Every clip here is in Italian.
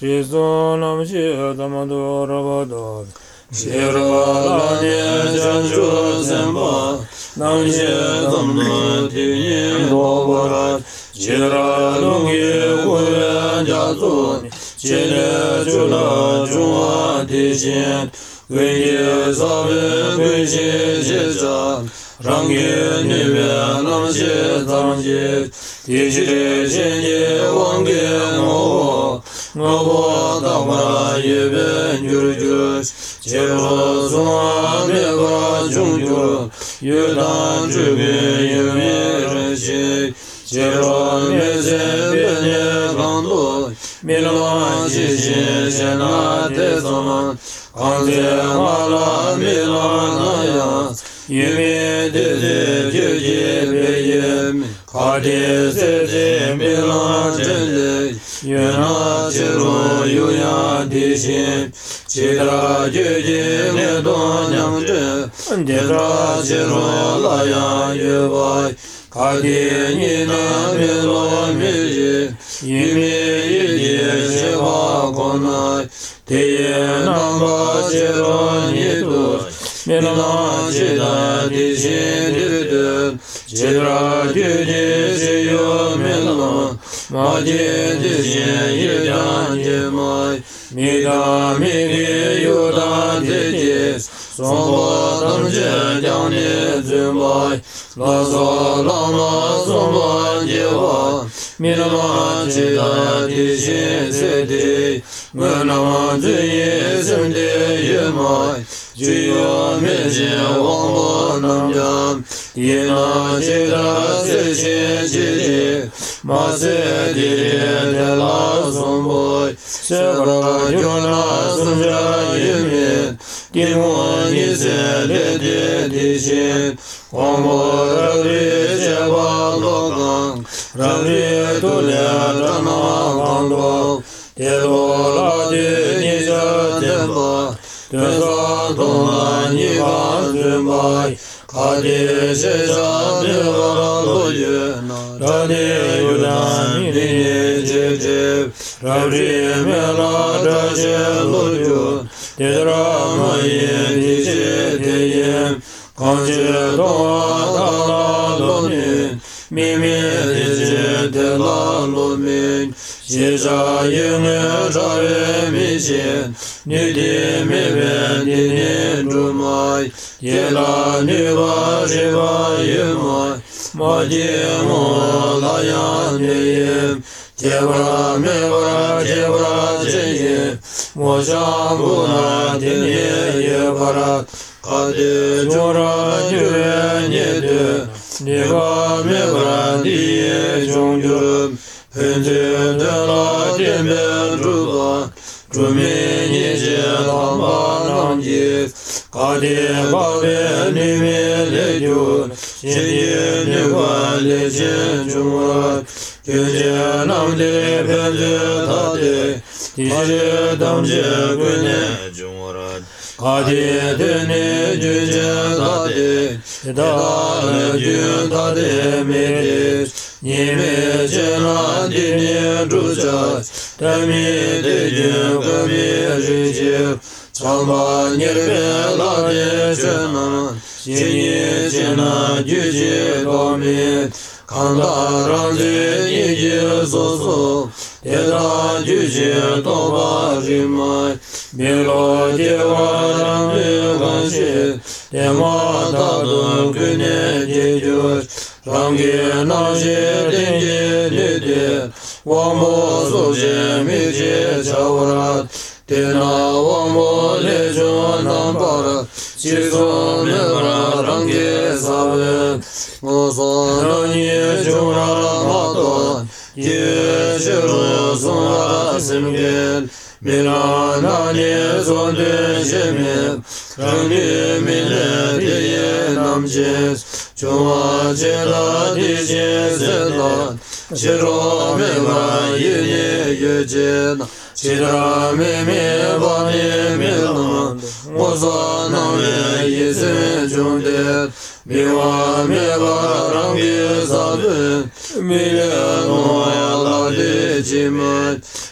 Cristo nam sia damado rabado.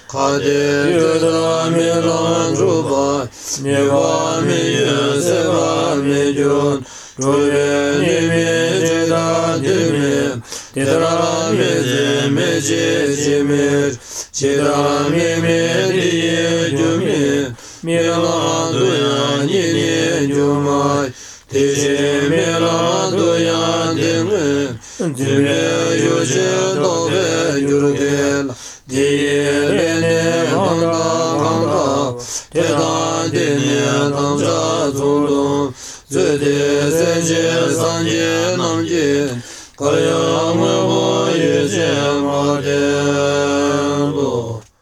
Kadir Gudra Milan Ruba Niva Miyan Seva Midyon Jure Nimi Jeda Dimim Nidra Mizimi Jimir Jida Mimi Diye Jumim Milan Duyan Yini Jumay Dişi Milan Duyan Dimim Dimle Yüce Dove Yurgel Diyelene hamra Teda dine damca durdum Züde zence sanje namci Kayamı bu yüce